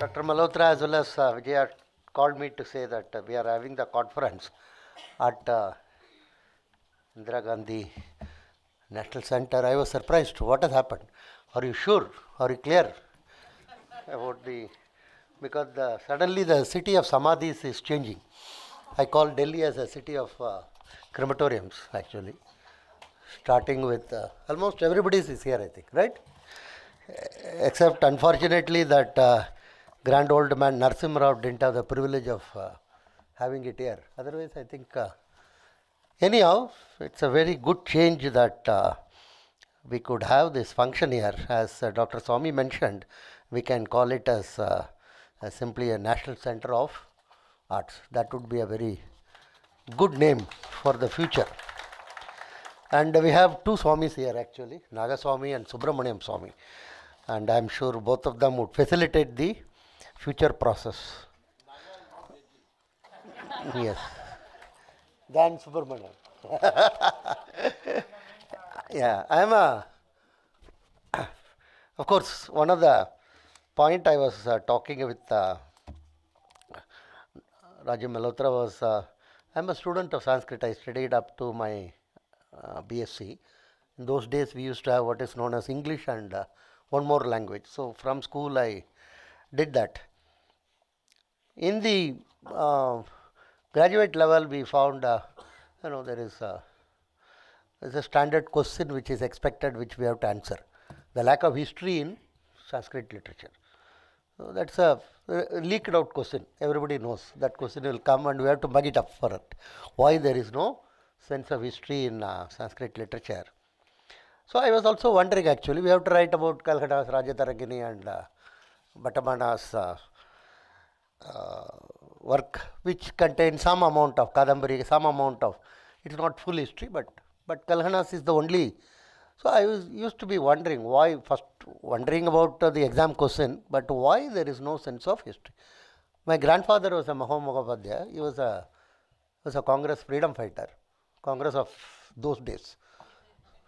Dr. Malotra as well as Vijaya called me to say that we are having the conference at Indira Gandhi National Center. I was surprised. What has happened? Are you sure? Are you clear about the... Because suddenly the city of Samadhis is changing. I call Delhi as a city of crematoriums, actually. Starting with... almost everybody is here, I think, right? Except, unfortunately, that grand old man Narsim Rao didn't have the privilege of having it here. Otherwise, I think... anyhow, it's a very good change that we could have this function here. As Dr. Swami mentioned, we can call it as simply a National Center of Arts. That would be a very good name for the future. And we have two Swamis here actually, Naga Swami and Subramaniam Swami. And I am sure both of them would facilitate the future process. Yes. Than Subramaniam. Yeah, I am a... Of course, one of the point I was talking with Rajiv Malhotra was, I am a student of Sanskrit. I studied up to my BSc. In those days, we used to have what is known as English and one more language. So, from school, I did that. In the... graduate level, we found, you know, there is a standard question which is expected, which we have to answer. The lack of history in Sanskrit literature. So that's a leaked out question. Everybody knows that question will come and we have to mug it up for it. Why there is no sense of history in Sanskrit literature. So I was also wondering actually, we have to write about Kalhana's, Rajatarangini and Bhattamana's work which contains some amount of Kadambari, some amount of, it's not full history, but Kalhana's is the only. So I used to be wondering why, first wondering about the exam question, but why there is no sense of history. My grandfather was a Mahamahopadhyaya, he was a Congress freedom fighter, Congress of those days,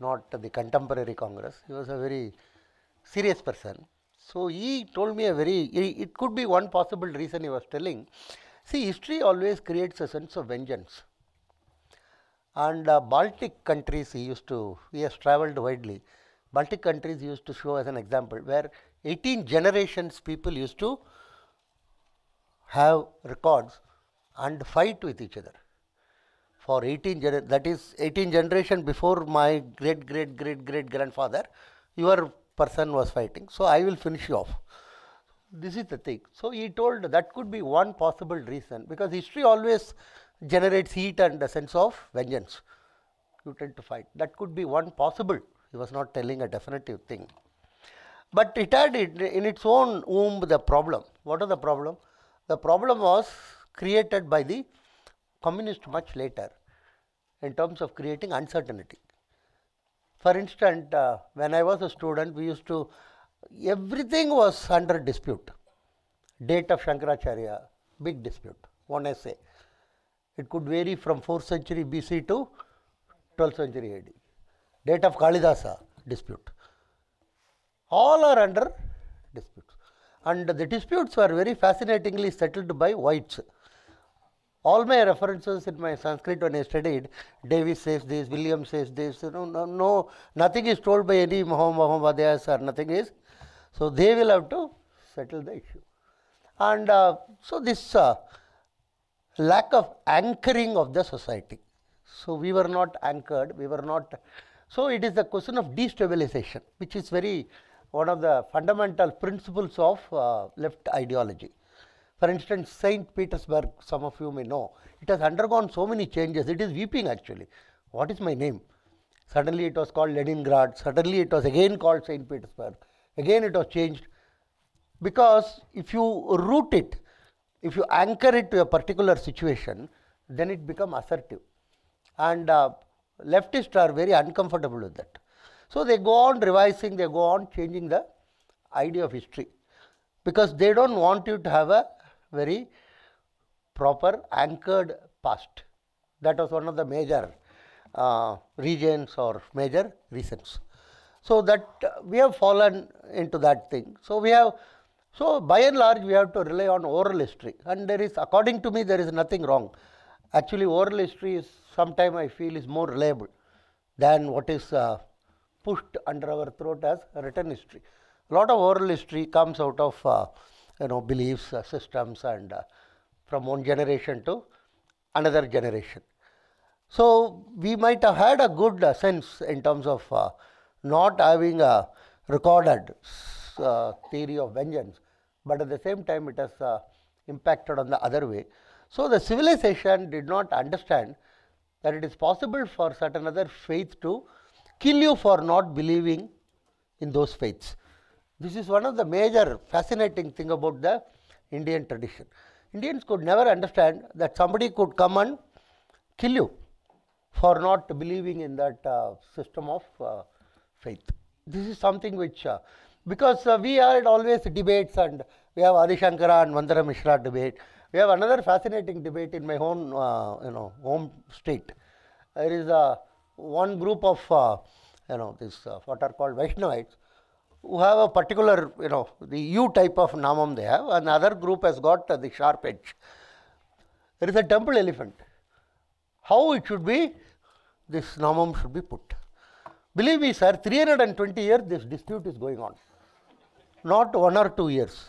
not the contemporary Congress. He was a very serious person. So he told me a very, it could be one possible reason he was telling. See, history always creates a sense of vengeance. And Baltic countries he has travelled widely. Baltic countries used to show as an example where 18 generations people used to have records and fight with each other. For 18 generations, that is 18 generations before my great-great-great-great-grandfather, your person was fighting, so I will finish you off. This is the thing. So he told that could be one possible reason because history always generates heat and a sense of vengeance. You tend to fight. That could be one possible. He was not telling a definitive thing. But it had in its own womb the problem. What was the problem? The problem was created by the communists much later in terms of creating uncertainty. For instance, when I was a student, we used to, everything was under dispute. Date of Shankaracharya, big dispute, one essay. It could vary from 4th century BC to 12th century AD. Date of Kalidasa, dispute. All are under disputes. And the disputes were very fascinatingly settled by whites. All my references in my Sanskrit when I studied, Davis says this, Williams says this, no, nothing is told by any Mahamahopadhyayas or nothing is. So they will have to settle the issue. And so this lack of anchoring of the society. So we were not anchored, we were not. So it is the question of destabilization, which is very one of the fundamental principles of left ideology. For instance, Saint Petersburg, some of you may know, it has undergone so many changes, it is weeping actually. What is my name? Suddenly it was called Leningrad, suddenly it was again called Saint Petersburg, again it was changed. Because if you root it, if you anchor it to a particular situation, then it becomes assertive. And leftists are very uncomfortable with that. So they go on revising, they go on changing the idea of history. Because they don't want you to have a very proper anchored past. That was one of the major regions or major reasons. So that we have fallen into that thing. So we have So by and large we have to rely on oral history, and there is, according to me, there is nothing wrong. Actually oral history is sometimes I feel is more reliable than what is pushed under our throat as written history. A lot of oral history comes out of beliefs, systems, and from one generation to another generation. So we might have had a good sense in terms of not having a recorded theory of vengeance, but at the same time it has impacted on the other way. So the civilization did not understand that it is possible for certain other faith to kill you for not believing in those faiths. This is one of the major fascinating thing about the Indian tradition. Indians could never understand that somebody could come and kill you for not believing in that system of faith. This is something which, because we had always debates, and we have Adi Shankara and Vandaramishra debate. We have another fascinating debate in my own, home state. There is one group of, this what are called Vaishnavites, who have a particular, the U type of namam they have, and other group has got the sharp edge. There is a temple elephant. How it should be, this namam should be put. Believe me, sir, 320 years this dispute is going on, not 1 or 2 years.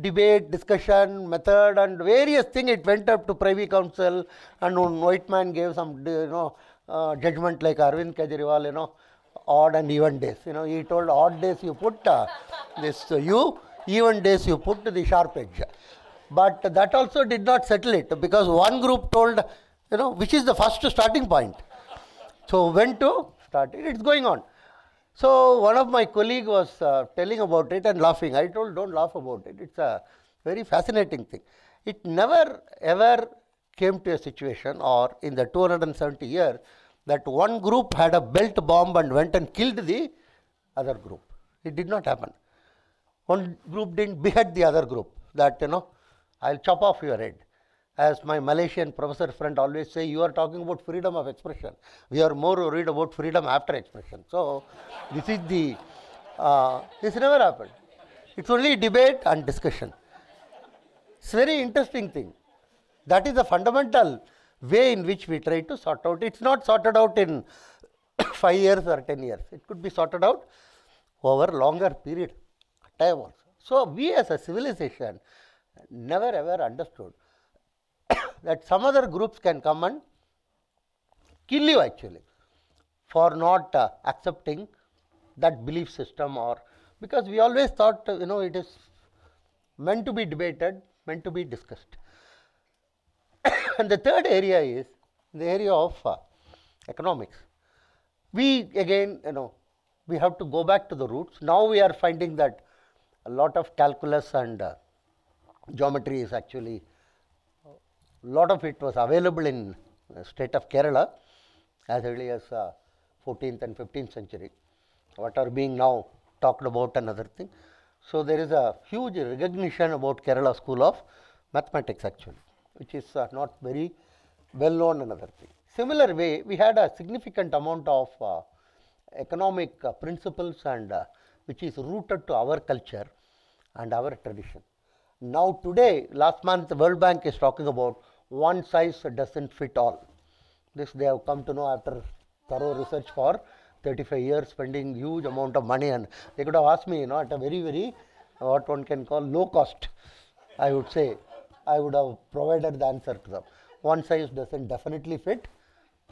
Debate, discussion, method, and various things. It went up to Privy Council, and one white man gave some, judgment like Arvind Kejriwal, odd and even days. He told odd days you put this U, even days you put the sharp edge. But that also did not settle it, because one group told, which is the first starting point. So when to start it, it's going on. So one of my colleague was telling about it and laughing. I told, don't laugh about it. It's a very fascinating thing. It never ever came to a situation, or in the 270 years, that one group had a belt bomb and went and killed the other group. It did not happen. One group didn't behead the other group, that, I'll chop off your head. As my Malaysian professor friend always say, you are talking about freedom of expression. We are more worried about freedom after expression. So this is the, this never happened. It's only debate and discussion. It's a very interesting thing. That is the fundamental way in which we try to sort out. It's not sorted out in 5 years or 10 years. It could be sorted out over longer period of time also. So we as a civilization never ever understood that some other groups can come and kill you actually for not accepting that belief system, or because we always thought, it is meant to be debated, meant to be discussed. And the third area is the area of economics. We again, we have to go back to the roots. Now we are finding that a lot of calculus and geometry is actually, lot of it was available in the state of Kerala as early as 14th and 15th century, what are being now talked about and other thing. So there is a huge recognition about Kerala School of Mathematics actually, which is not very well known and other thing. Similar way, we had a significant amount of economic principles and which is rooted to our culture and our tradition. Now today, last month the World Bank is talking about one size doesn't fit all. This they have come to know after thorough research for 35 years, spending huge amount of money, and they could have asked me, at a very, very, what one can call low cost, I would say, I would have provided the answer to them. One size doesn't definitely fit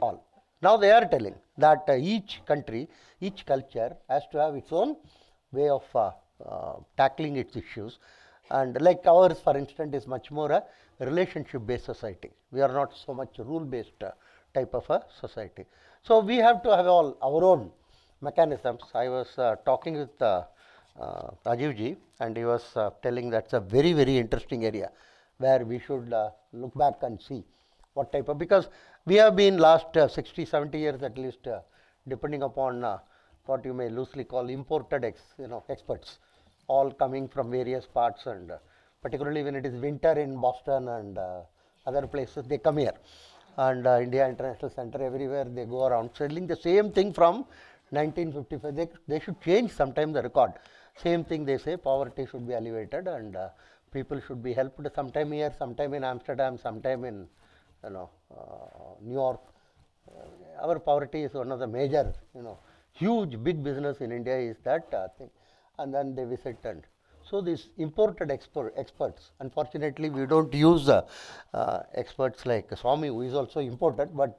all. Now they are telling that each country, each culture has to have its own way of tackling its issues. And like ours, for instance, is much more a relationship-based society. We are not so much rule-based type of a society. So we have to have all our own mechanisms. I was talking with Rajiv Ji, and he was telling that's a very, very interesting area where we should look back and see what type of, because we have been last 60, 70 years at least, depending upon what you may loosely call imported experts. All coming from various parts, and particularly when it is winter in Boston and other places, they come here. And India International Center, everywhere they go around selling the same thing from 1955. They should change sometime the record. Same thing they say, poverty should be alleviated and people should be helped, sometime here, sometime in Amsterdam, sometime in New York. Our poverty is one of the major, huge big business in India is that thing. And then they visit, and so these imported experts, unfortunately we don't use experts like Swami, who is also imported, but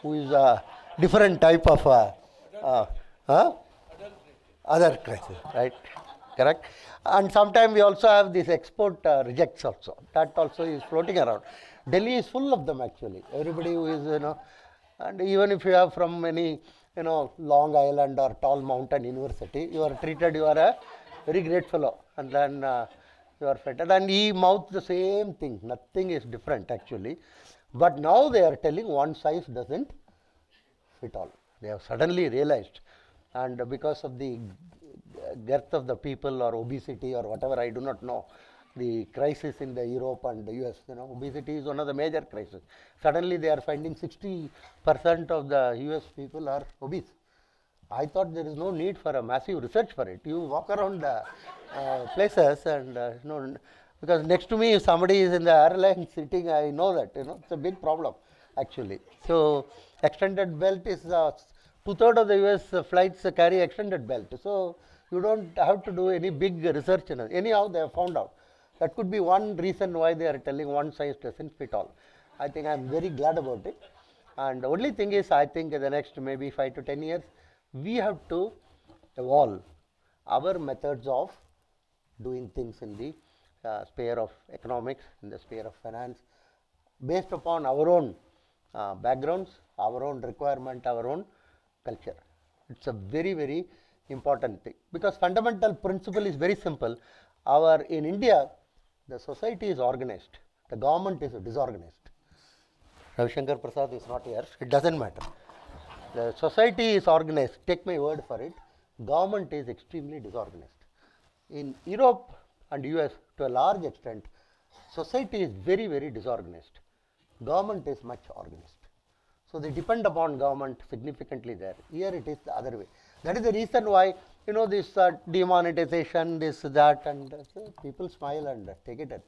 who is a different type of other crisis, right? Correct. And sometimes we also have these export rejects also, that also is floating around. Delhi is full of them actually, everybody who is, and even if you have from any, Long Island or Tall Mountain University, you are treated, you are a very great fellow, and then you are fettered, and he mouths the same thing, nothing is different actually. But now they are telling one size doesn't fit all, they have suddenly realized, and because of the girth of the people or obesity or whatever, I do not know, the crisis in the Europe and the US, obesity is one of the major crises. Suddenly they are finding 60% of the US people are obese. I thought there is no need for a massive research for it. You walk around the places and, because next to me if somebody is in the airline sitting, I know that, it's a big problem actually. So extended belt is, 2/3 of the US flights carry extended belt. So you don't have to do any big research in it. Anyhow they have found out. That could be one reason why they are telling one size doesn't fit all. I think I am very glad about it. And the only thing is, I think in the next maybe 5 to 10 years, we have to evolve our methods of doing things in the sphere of economics, in the sphere of finance, based upon our own backgrounds, our own requirement, our own culture. It's a very, very important thing, because fundamental principle is very simple. In India, the society is organized, the government is disorganized. Ravi Shankar Prasad is not here, it doesn't matter. The society is organized, take my word for it, government is extremely disorganized. In Europe and US, to a large extent, society is very, very disorganized. Government is much organized. So they depend upon government significantly there. Here it is the other way. That is the reason why, this demonetization, this, that, and so people smile and take it at,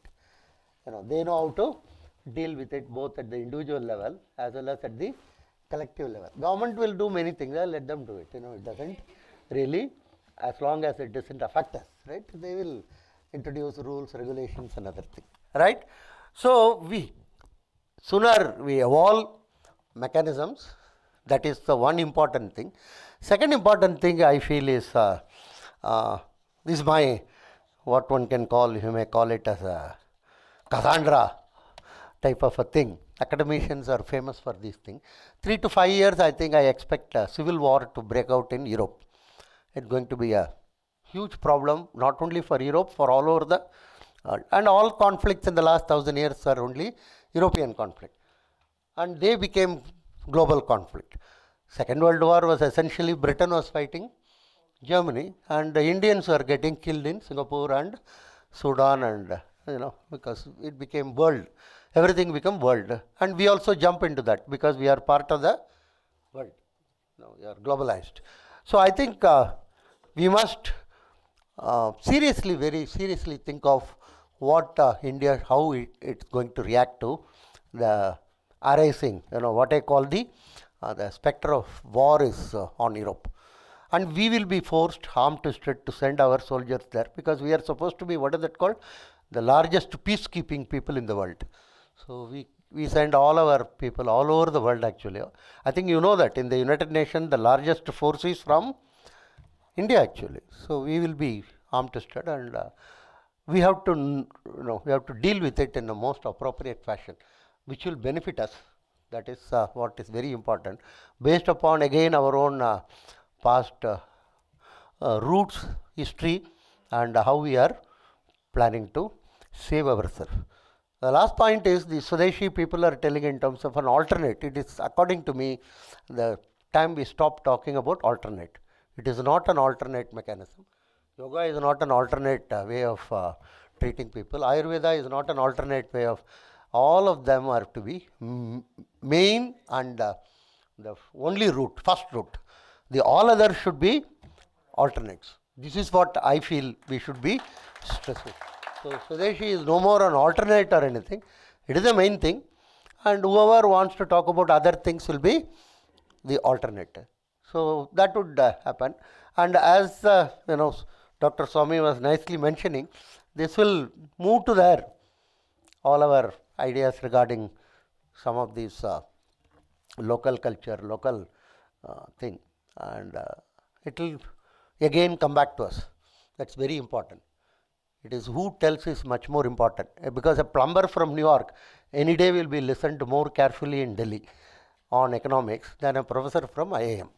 they know how to deal with it both at the individual level as well as at the collective level. Government will do many things, let them do it, it doesn't really, as long as it doesn't affect us, right? They will introduce rules, regulations and other things, right? So sooner we evolve mechanisms, that is the one important thing. Second important thing I feel is, this is my, what one can call, you may call it as a Cassandra type of a thing. Academicians are famous for these things. 3 to 5 years, I think I expect a civil war to break out in Europe. It's going to be a huge problem, not only for Europe, for all over the world. And all conflicts in the last 1,000 years are only European conflict. And they became global conflict. Second World War was essentially Britain was fighting Germany, and the Indians were getting killed in Singapore and Sudan, and because it became world, everything became world, and we also jump into that because we are part of the world, we are globalized. So I think we must seriously, very seriously think of what India, how it's going to react to the arising, what I call the spectre of war is on Europe. And we will be forced, harm twisted, to send our soldiers there, because we are supposed to be, what is that called? The largest peacekeeping people in the world. So we send all our people all over the world actually. I think you know that in the United Nations, the largest force is from India actually. So we will be harm twisted, and we have to, we have to deal with it in the most appropriate fashion, which will benefit us. That is what is very important, based upon again our own past roots, history, and how we are planning to save ourselves. The last point is, the Swadeshi people are telling in terms of an alternate. It is, according to me, the time we stop talking about alternate. It is not an alternate mechanism. Yoga is not an alternate way of treating people. Ayurveda is not an alternate way of. All of them are to be main and the only route, first route. The all other should be alternates. This is what I feel we should be stressing. So Swadeshi is no more an alternate or anything. It is the main thing, and whoever wants to talk about other things will be the alternate. So that would happen. And as you know, Dr. Swami was nicely mentioning, this will move to there, all our ideas regarding some of these local culture, local thing, and it will again come back to us. That's very important. It is who tells is much more important, because a plumber from New York any day will be listened to more carefully in Delhi on economics than a professor from IIM.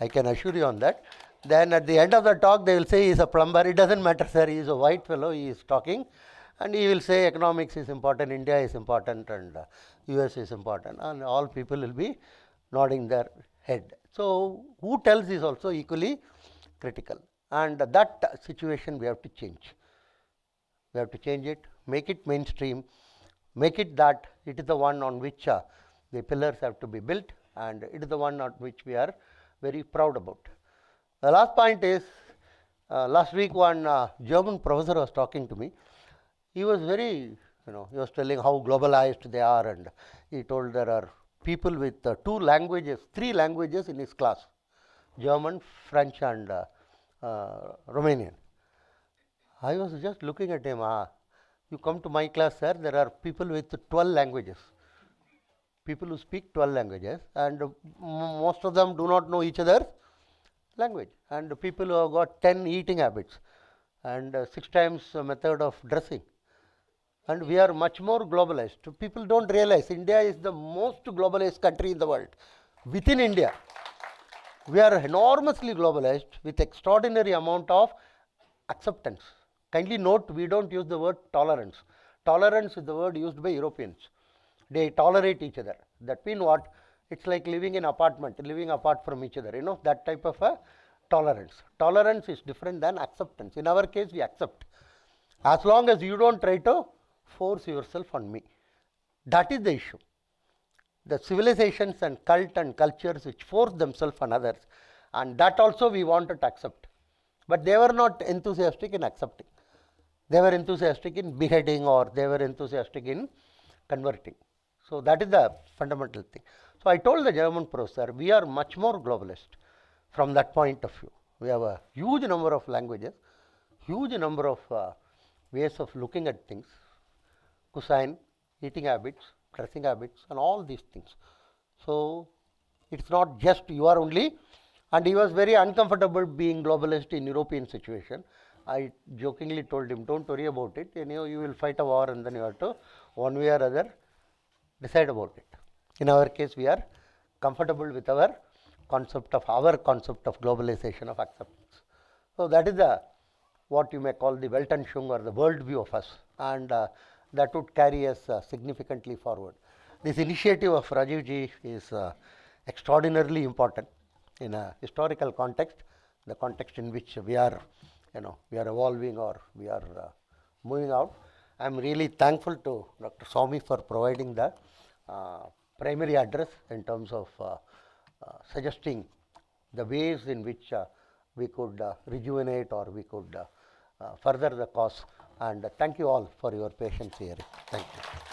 I can assure you on that. Then at the end of the talk they will say he is a plumber, it doesn't matter sir, he is a white fellow, he is talking, and he will say economics is important, India is important, and US is important, and all people will be nodding their head. So who tells is also equally critical, and that situation we have to change. We have to change it, make it mainstream, make it that it is the one on which the pillars have to be built, and it is the one on which we are very proud about. The last point is, last week one German professor was talking to me. He was very, you know, he was telling how globalized they are, and he told there are people with three languages in his class, German, French, and Romanian. I was just looking at him, you come to my class sir, there are people with 12 languages, people who speak 12 languages, and most of them do not know each other's language, and people who have got 10 eating habits, and 6 times method of dressing, and we are much more globalized. People don't realize India is the most globalized country in the world. Within India, we are enormously globalized with extraordinary amount of acceptance. Kindly note, we don't use the word tolerance. Tolerance is the word used by Europeans. They tolerate each other. That means what? It's like living in apartment, living apart from each other, you know, that type of a tolerance. Tolerance is different than acceptance. In our case, we accept. As long as you don't try to force yourself on me. That is the issue. The civilizations and cult and cultures which force themselves on others, and that also we wanted to accept. But they were not enthusiastic in accepting. They were enthusiastic in beheading, or they were enthusiastic in converting. So that is the fundamental thing. So I told the German professor, we are much more globalist from that point of view. We have a huge number of languages, huge number of ways of looking at things, cuisine, eating habits, dressing habits, and all these things. So it's not just you are only. And he was very uncomfortable being globalist in European situation. I jokingly told him, don't worry about it, you will fight a war and then you have to one way or other decide about it. In our case, we are comfortable with our concept of globalization, of acceptance. So that is the, what you may call the Weltanschauung, or the world view of us, and that would carry us significantly forward. This initiative of Rajiv Ji is extraordinarily important. In a historical context, the context in which we are, we are evolving, or we are moving out. I am really thankful to Dr. Swami for providing the primary address in terms of suggesting the ways in which we could rejuvenate, or we could further the cause. And thank you all for your patience here. Thank you.